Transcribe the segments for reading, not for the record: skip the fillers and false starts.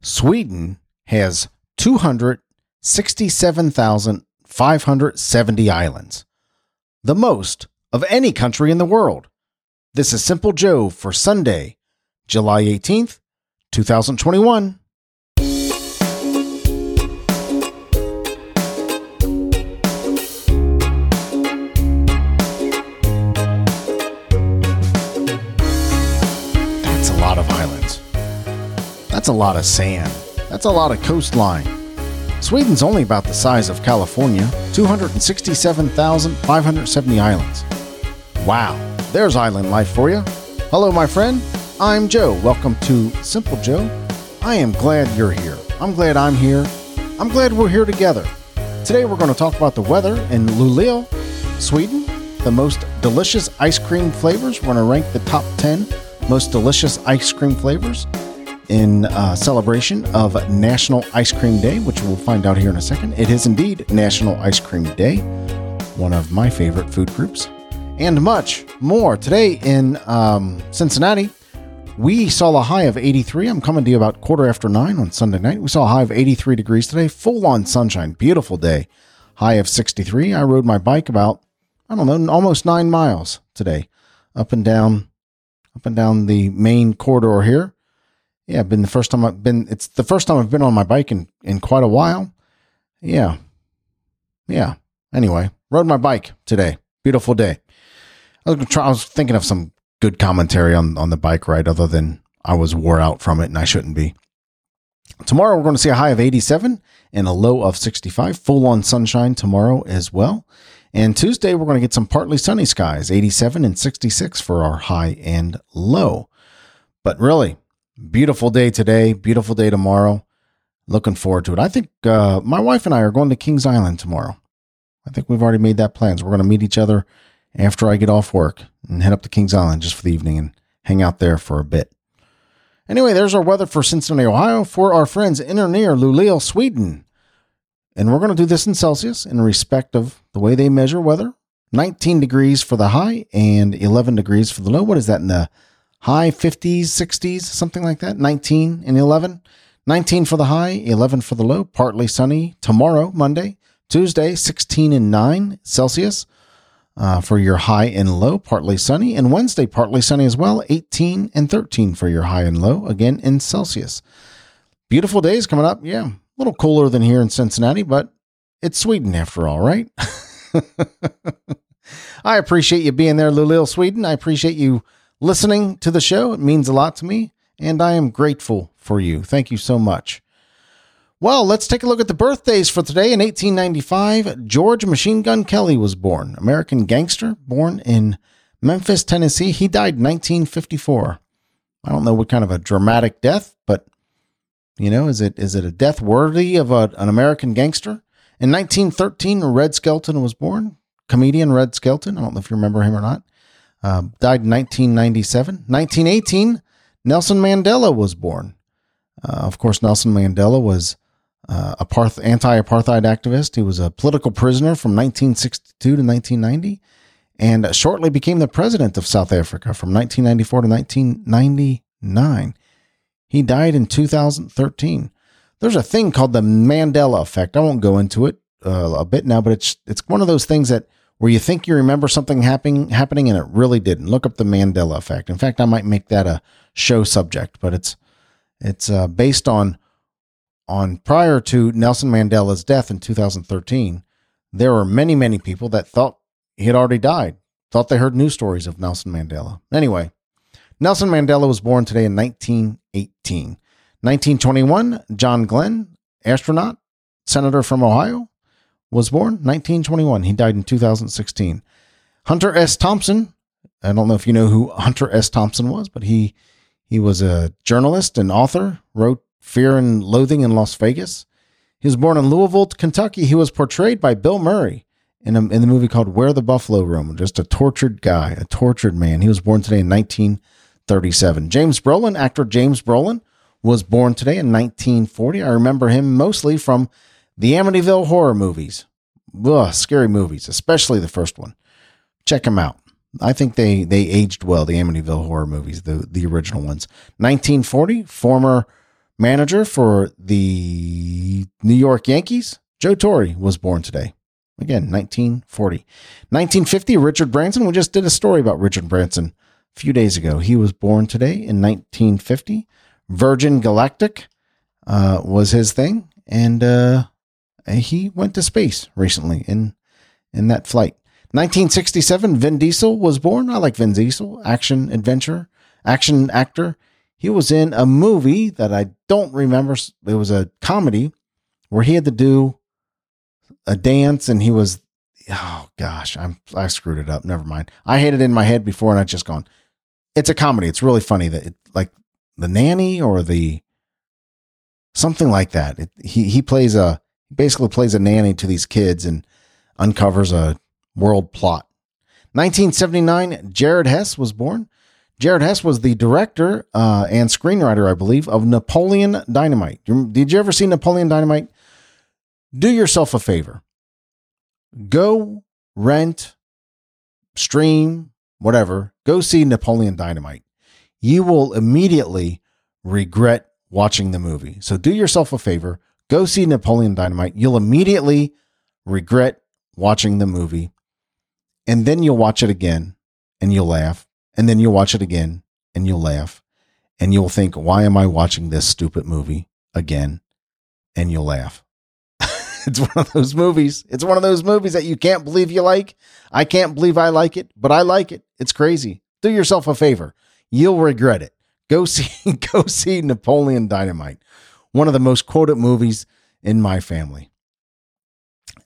Sweden has 267,570 islands, the most of any country in the world. This is Simple Joe for Sunday, July 18th, 2021. That's a lot of islands. That's a lot of sand. That's a lot of coastline. Sweden's only about the size of California, 267,570 islands. Wow, there's island life for you. Hello, my friend. I'm Joe. Welcome to Simple Joe. I am glad you're here. I'm glad I'm here. I'm glad we're here together. Today we're going to talk about the weather in Luleå, Sweden, the most delicious ice cream flavors. We're going to rank the top 10 most delicious ice cream flavors in celebration of National Ice Cream Day, which we'll find out here in a second. It is indeed National Ice Cream Day, one of my favorite food groups, and much more. Today in Cincinnati, we saw a high of 83. I'm coming to you about 9:15 on Sunday night. We saw a high of 83 degrees today, full-on sunshine, beautiful day, high of 63. I rode my bike about, almost 9 miles today, up and down the main corridor here. Yeah, it's the first time I've been on my bike in quite a while. Yeah. Anyway, rode my bike today. Beautiful day. I was thinking of some good commentary on the bike ride, other than I was wore out from it and I shouldn't be. Tomorrow we're going to see a high of 87 and a low of 65. Full on sunshine tomorrow as well. And Tuesday we're going to get some partly sunny skies, 87 and 66 for our high and low. But really, beautiful day today, beautiful day tomorrow. Looking forward to it. I think my wife and I are going to Kings Island tomorrow. I think we've already made that plans. We're going to meet each other after I get off work and head up to Kings Island just for the evening and hang out there for a bit. Anyway, there's our weather for Cincinnati, Ohio, for our friends in or near Luleå, Sweden. And we're going to do this in Celsius in respect of the way they measure weather. 19 degrees for the high and 11 degrees for the low. What is that in the high 50s, 60s, something like that? 19 and 11. 19 for the high, 11 for the low. Partly sunny tomorrow, Monday. Tuesday, 16 and 9 Celsius for your high and low. Partly sunny. And Wednesday, partly sunny as well. 18 and 13 for your high and low. Again, in Celsius. Beautiful days coming up. Yeah, a little cooler than here in Cincinnati, but it's Sweden after all, right? I appreciate you being there, Luleå, Sweden. I appreciate you listening to the show. It means a lot to me, and I am grateful for you. Thank you so much. Well, let's take a look at the birthdays for today. In 1895, George Machine Gun Kelly was born, American gangster, born in Memphis, Tennessee. He died in 1954. I don't know what kind of a dramatic death, but, is it a death worthy of an American gangster? In 1913, Red Skelton was born, comedian Red Skelton. I don't know if you remember him or not. Died in 1997. 1918, Nelson Mandela was born. Of course, Nelson Mandela was anti-apartheid activist. He was a political prisoner from 1962 to 1990 and shortly became the president of South Africa from 1994 to 1999. He died in 2013. There's a thing called the Mandela effect. I won't go into it a bit now, but it's one of those things that where you think you remember something happening and it really didn't. Look up the Mandela effect. In fact, I might make that a show subject, but it's based on prior to Nelson Mandela's death in 2013, there were many, many people that thought he had already died, thought they heard news stories of Nelson Mandela. Anyway, Nelson Mandela was born today in 1918. 1921, John Glenn, astronaut, senator from Ohio, was born 1921. He died in 2016. Hunter S. Thompson. I don't know if you know who Hunter S. Thompson was, but he was a journalist and author, wrote Fear and Loathing in Las Vegas. He was born in Louisville, Kentucky. He was portrayed by Bill Murray in the movie called Where the Buffalo Roam. Just a tortured guy, a tortured man. He was born today in 1937. James Brolin, actor James Brolin, was born today in 1940. I remember him mostly from the Amityville horror movies. Ugh, scary movies, especially the first one. Check them out. I think they aged well, the Amityville horror movies, the original ones. 1940, former Manager for the New York Yankees, Joe Torre, was born today. Again, 1940. 1950, Richard Branson. We just did a story about Richard Branson a few days ago. He was born today in 1950. Virgin Galactic was his thing. And he went to space recently in that flight. 1967, Vin Diesel was born. I like Vin Diesel, action actor. He was in a movie that I don't remember. It was a comedy where he had to do a dance, and he was, oh gosh, I screwed it up. Never mind. I had it in my head before, and I just gone. It's a comedy. It's really funny that it, like The Nanny or the something like that. He basically plays a nanny to these kids and uncovers a world plot. 1979, Jared Hess was born. Jared Hess was the director and screenwriter, I believe, of Napoleon Dynamite. Did you ever see Napoleon Dynamite? Do yourself a favor. Go rent, stream, whatever. Go see Napoleon Dynamite. You will immediately regret watching the movie. So do yourself a favor. Go see Napoleon Dynamite. You'll immediately regret watching the movie. And then you'll watch it again and you'll laugh. And then you'll watch it again and you'll laugh. And you'll think, why am I watching this stupid movie again? And you'll laugh. It's one of those movies. It's one of those movies that you can't believe you like. I can't believe I like it, but I like it. It's crazy. Do yourself a favor. You'll regret it. Go see Napoleon Dynamite. One of the most quoted movies in my family.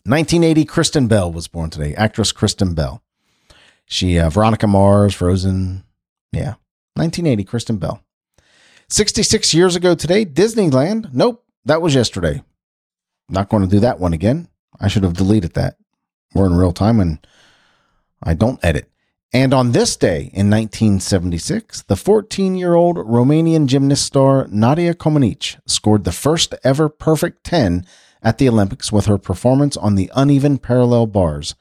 1980, Kristen Bell was born today. Actress Kristen Bell. She, Veronica Mars, Frozen. Yeah. 1980, Kristen Bell. 66 years ago today, Disneyland. Nope. That was yesterday. Not going to do that one again. I should have deleted that. We're in real time and I don't edit. And on this day in 1976, the 14-year-old Romanian gymnast star Nadia Comaneci scored the first ever perfect 10 at the Olympics with her performance on the uneven parallel bars.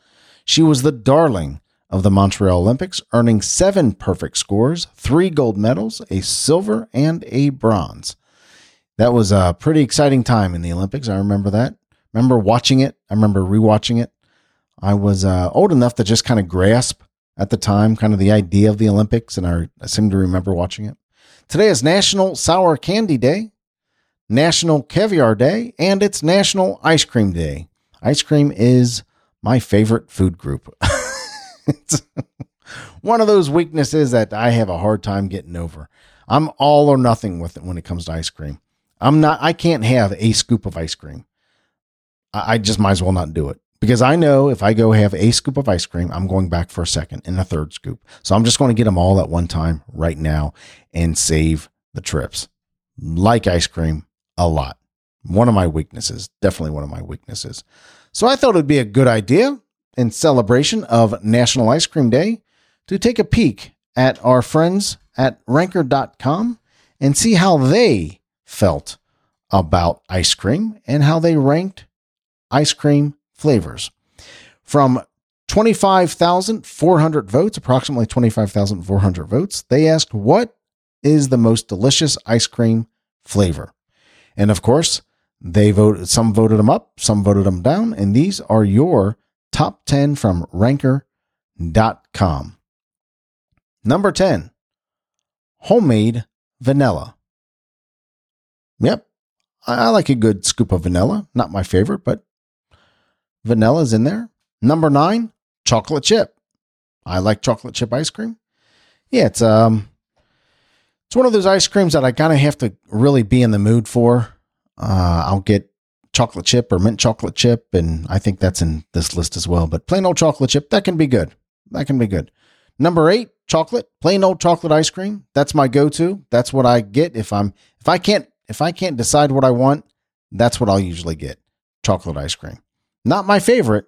She was the darling of the Montreal Olympics, earning 7 perfect scores, 3 gold medals, a silver, and a bronze. That was a pretty exciting time in the Olympics. I remember that. I remember watching it. I remember rewatching it. I was old enough to just kind of grasp at the time, kind of the idea of the Olympics, and I seem to remember watching it. Today is National Sour Candy Day, National Caviar Day, and it's National Ice Cream Day. Ice cream is my favorite food group. It's one of those weaknesses that I have a hard time getting over. I'm all or nothing with it when it comes to ice cream. I can't have a scoop of ice cream. I just might as well not do it, because I know if I go have a scoop of ice cream, I'm going back for a second and a third scoop. So I'm just going to get them all at one time right now and save the trips. Like ice cream a lot. One of my weaknesses, definitely one of my weaknesses. So I thought it'd be a good idea in celebration of National Ice Cream Day to take a peek at our friends at Ranker.com and see how they felt about ice cream and how they ranked ice cream flavors. From 25,400 votes, approximately 25,400 votes, they asked, what is the most delicious ice cream flavor? And of course, they voted. Some voted them up, some voted them down, and these are your top 10 from Ranker.com. Number 10, homemade vanilla. Yep. I like a good scoop of vanilla. Not my favorite, but vanilla's in there. Number 9, chocolate chip. I like chocolate chip ice cream. Yeah, it's one of those ice creams that I kind of have to really be in the mood for. I'll get chocolate chip or mint chocolate chip, and I think that's in this list as well. But plain old chocolate chip, that can be good. That can be good. Number 8, chocolate, plain old chocolate ice cream. That's my go-to. That's what I get if I can't decide what I want. That's what I'll usually get. Chocolate ice cream. Not my favorite,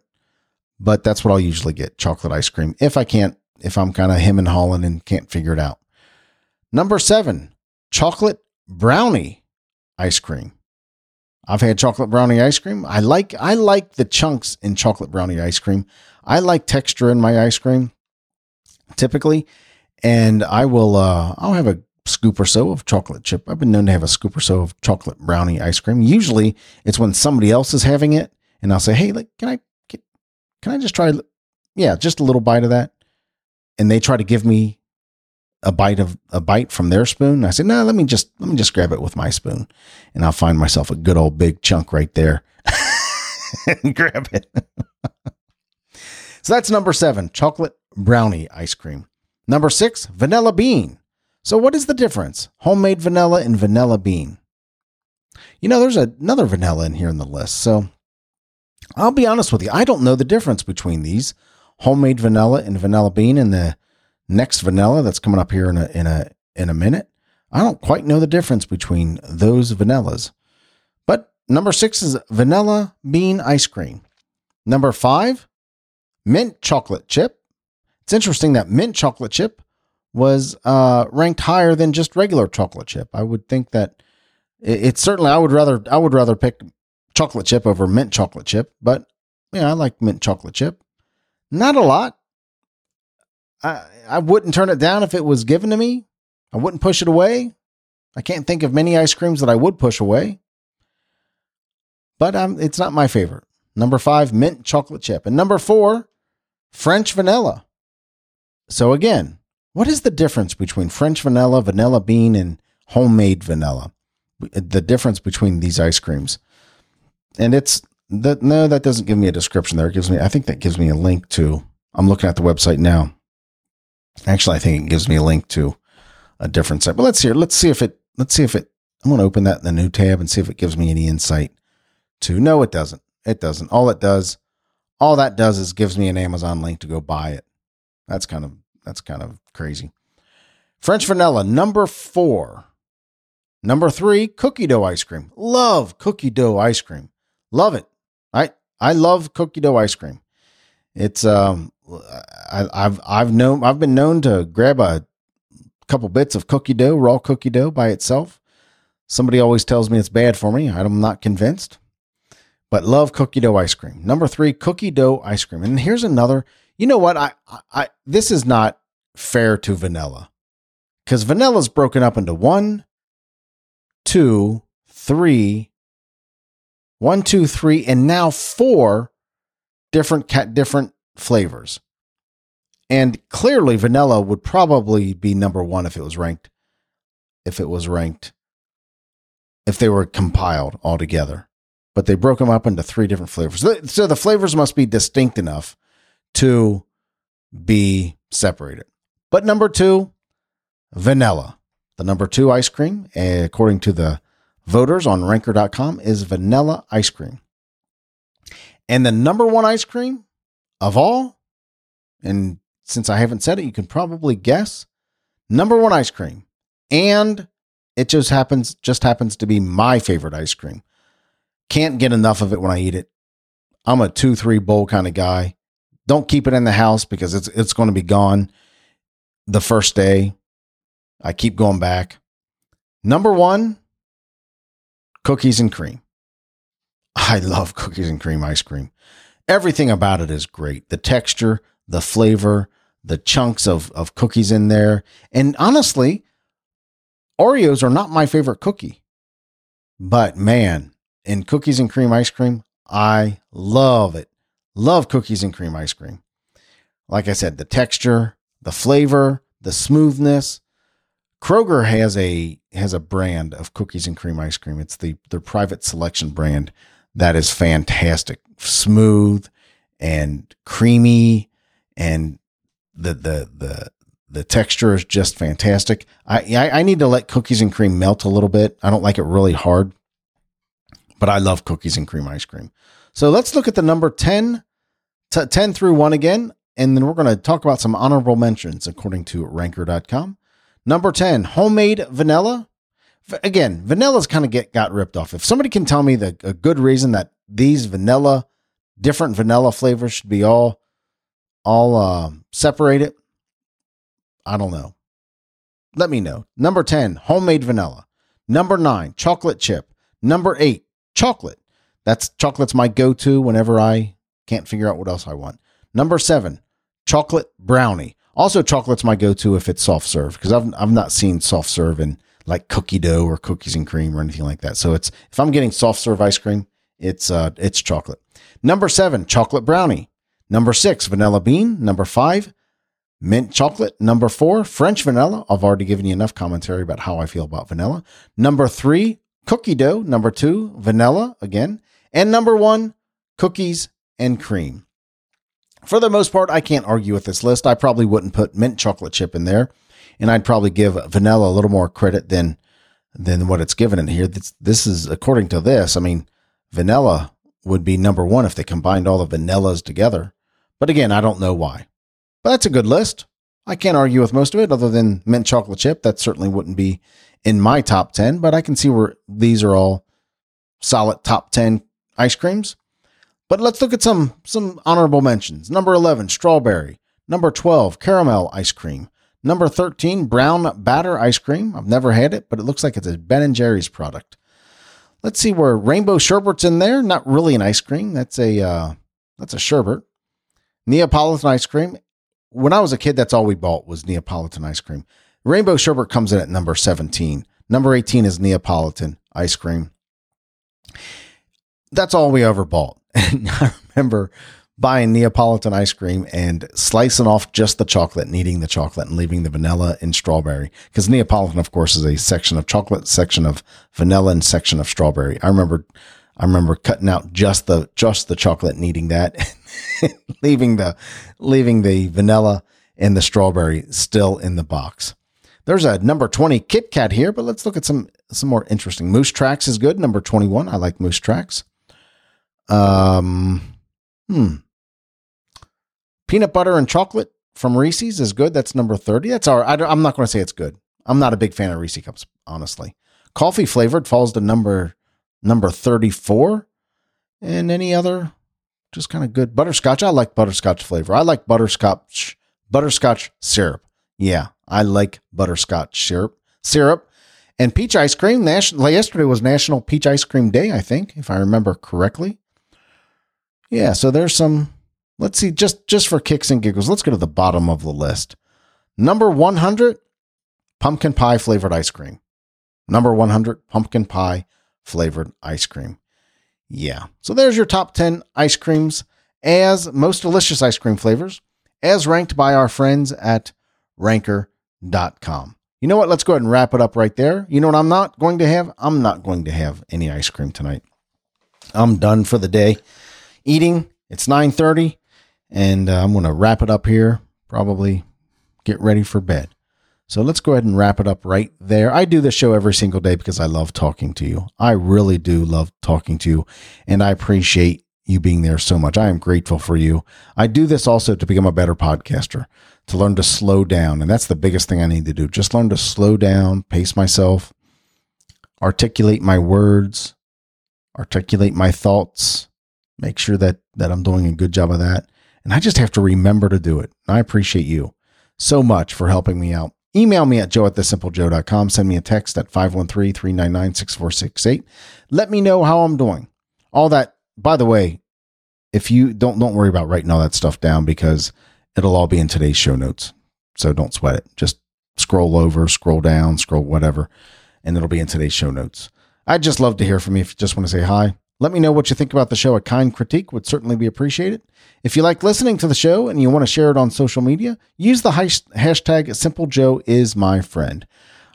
but that's what I'll usually get. Chocolate ice cream. If I'm kind of hemming and hawing and can't figure it out. Number 7, chocolate brownie ice cream. I've had chocolate brownie ice cream. I like the chunks in chocolate brownie ice cream. I like texture in my ice cream typically. And I'll have a scoop or so of chocolate chip. I've been known to have a scoop or so of chocolate brownie ice cream. Usually it's when somebody else is having it and I'll say, hey, like, can I just try? Yeah. Just a little bite of that. And they try to give me a bite from their spoon. I said, no, let me just grab it with my spoon, and I'll find myself a good old big chunk right there and grab it. So that's number 7, chocolate brownie ice cream. Number 6, vanilla bean. So what is the difference? Homemade vanilla and vanilla bean. You know, there's another vanilla in here in the list. So I'll be honest with you. I don't know the difference between these, homemade vanilla and vanilla bean, and the next vanilla that's coming up here in a minute. I don't quite know the difference between those vanillas, but number 6 is vanilla bean ice cream. Number 5, mint chocolate chip. It's interesting that mint chocolate chip was ranked higher than just regular chocolate chip. I would think that it's certainly, I would rather pick chocolate chip over mint chocolate chip, but yeah, I like mint chocolate chip. Not a lot. I wouldn't turn it down if it was given to me. I wouldn't push it away. I can't think of many ice creams that I would push away, but it's not my favorite. Number 5, mint chocolate chip. And number 4, French vanilla. So again, what is the difference between French vanilla, vanilla bean, and homemade vanilla? The difference between these ice creams. And it's that, no, that doesn't give me a description there. It gives me, I think that gives me a link to, I'm looking at the website now. Actually, I think it gives me a link to a different site, but let's see if it, I'm going to open that in the new tab and see if it gives me any insight to, no, it doesn't. It doesn't. All that does is gives me an Amazon link to go buy it. That's kind of crazy. French vanilla, number 4. Number 3, cookie dough ice cream. Love cookie dough ice cream. Love it. I love cookie dough ice cream. It's, I've been known to grab a couple bits of cookie dough, raw cookie dough by itself. Somebody always tells me it's bad for me. I'm not convinced, but love cookie dough ice cream. Number 3, cookie dough ice cream. And here's another, you know what? I this is not fair to vanilla, because vanilla is broken up into 1, 2, 3, and now 4 different flavors. And clearly vanilla would probably be number 1 if it was ranked, if they were compiled all together, but they broke them up into 3 different flavors. So the flavors must be distinct enough to be separated. But number 2, vanilla. The number 2 ice cream, according to the voters on Ranker.com, is vanilla ice cream. And the number 1 ice cream of all, and since I haven't said it, you can probably guess, number 1 ice cream. And it just happens to be my favorite ice cream. Can't get enough of it when I eat it. I'm a 2-3 bowl kind of guy. Don't keep it in the house because it's going to be gone the first day. I keep going back. Number 1, cookies and cream. I love cookies and cream ice cream. Everything about it is great. The texture, the flavor, the chunks of cookies in there. And honestly, Oreos are not my favorite cookie, but man, in cookies and cream ice cream, I love it. Love cookies and cream ice cream. Like I said, the texture, the flavor, the smoothness. Kroger has a brand of cookies and cream ice cream. It's their private selection brand. That is fantastic. Smooth and creamy, and the texture is just fantastic. I need to let cookies and cream melt a little bit. I don't like it really hard, but I love cookies and cream ice cream. So let's look at the number 10 through 1 again, and then we're going to talk about some honorable mentions according to Ranker.com. Number 10, homemade vanilla. Again, vanilla's kind of got ripped off. If somebody can tell me a good reason that these different vanilla flavors should be all separated, I don't know. Let me know. Number 10, homemade vanilla. Number 9, chocolate chip. Number 8, chocolate. Chocolate's my go-to whenever I can't figure out what else I want. Number 7, chocolate brownie. Also, chocolate's my go-to if it's soft serve, because I've not seen soft serve in like cookie dough or cookies and cream or anything like that. So it's, if I'm getting soft serve ice cream, it's chocolate. Number 7, chocolate brownie. Number 6, vanilla bean. Number 5, mint chocolate. Number 4, French vanilla. I've already given you enough commentary about how I feel about vanilla. Number 3, cookie dough. Number 2, vanilla again. And number 1, cookies and cream. For the most part, I can't argue with this list. I probably wouldn't put mint chocolate chip in there, and I'd probably give vanilla a little more credit than what it's given in here. This is, according to this, I mean, vanilla would be number 1 if they combined all the vanillas together. But again, I don't know why. But that's a good list. I can't argue with most of it other than mint chocolate chip. That certainly wouldn't be in my top 10, but I can see where these are all solid top 10 ice creams. But let's look at some honorable mentions. Number 11, strawberry. Number 12, caramel ice cream. Number 13, brown batter ice cream. I've never had it, but it looks like it's a Ben & Jerry's product. Let's see where rainbow sherbet's in there. Not really an ice cream. That's a sherbet. Neapolitan ice cream. When I was a kid, that's all we bought was Neapolitan ice cream. Rainbow sherbet comes in at number 17. Number 18 is Neapolitan ice cream. That's all we ever bought. And I remember buying Neapolitan ice cream and slicing off just the chocolate and eating the chocolate and leaving the vanilla and strawberry, because Neapolitan, of course, is a section of chocolate, section of vanilla, and section of strawberry. I remember cutting out just the chocolate and eating that, and leaving the vanilla and the strawberry still in the box. There's a number 20 Kit Kat here, but let's look at some more interesting. Moose Tracks is good. Number 21. I like Moose Tracks. Peanut butter and chocolate from Reese's is good. That's number 30. That's all right. I'm not going to say it's good. I'm not a big fan of Reese's cups, honestly. Coffee flavored falls to number 34. And any other just kind of good. Butterscotch. I like butterscotch flavor. I like butterscotch syrup. Yeah, I like butterscotch syrup. And peach ice cream. Yesterday was National Peach Ice Cream Day, I think, if I remember correctly. Yeah, so there's some, let's see, just for kicks and giggles, let's go to the bottom of the list. Number 100, pumpkin pie flavored ice cream. Number 100, pumpkin pie flavored ice cream. Yeah, so there's your top 10 ice creams as most delicious ice cream flavors, as ranked by our friends at Ranker.com. You know what? Let's go ahead and wrap it up right there. You know what I'm not going to have? I'm not going to have any ice cream tonight. I'm done for the day. Eating. It's 9:30, and I'm going to wrap it up here, probably get ready for bed. So let's go ahead and wrap it up right there. I do this show every single day because I love talking to you. I really do love talking to you, and I appreciate you being there so much. I am grateful for you. I do this also to become a better podcaster, to learn to slow down, and that's the biggest thing I need to do. Just learn to slow down, pace myself, articulate my words, articulate my thoughts, make sure that I'm doing a good job of that. And I just have to remember to do it. I appreciate you so much for helping me out. Email me at joe@thesimplejoe.com. Send me a text at 513-399-6468. Let me know how I'm doing. All that, by the way, if you don't worry about writing all that stuff down, because it'll all be in today's show notes. So don't sweat it. Just scroll over, scroll down, scroll whatever, and it'll be in today's show notes. I'd just love to hear from you if you just want to say hi. Let me know what you think about the show. A kind critique would certainly be appreciated. If you like listening to the show and you want to share it on social media, use the hashtag #SimpleJoeIsMyFriend.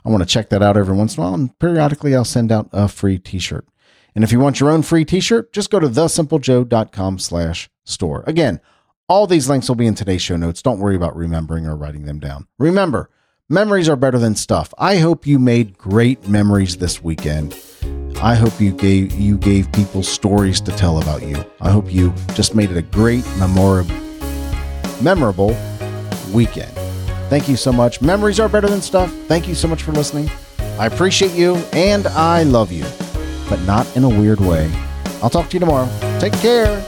I want to check that out every once in a while, and periodically I'll send out a free t-shirt. And if you want your own free t-shirt, just go to thesimplejoe.com/store. Again, all these links will be in today's show notes. Don't worry about remembering or writing them down. Remember, memories are better than stuff. I hope you made great memories this weekend. I hope you gave people stories to tell about you. I hope you just made it a great, memorable weekend. Thank you so much. Memories are better than stuff. Thank you so much for listening. I appreciate you, and I love you, but not in a weird way. I'll talk to you tomorrow. Take care.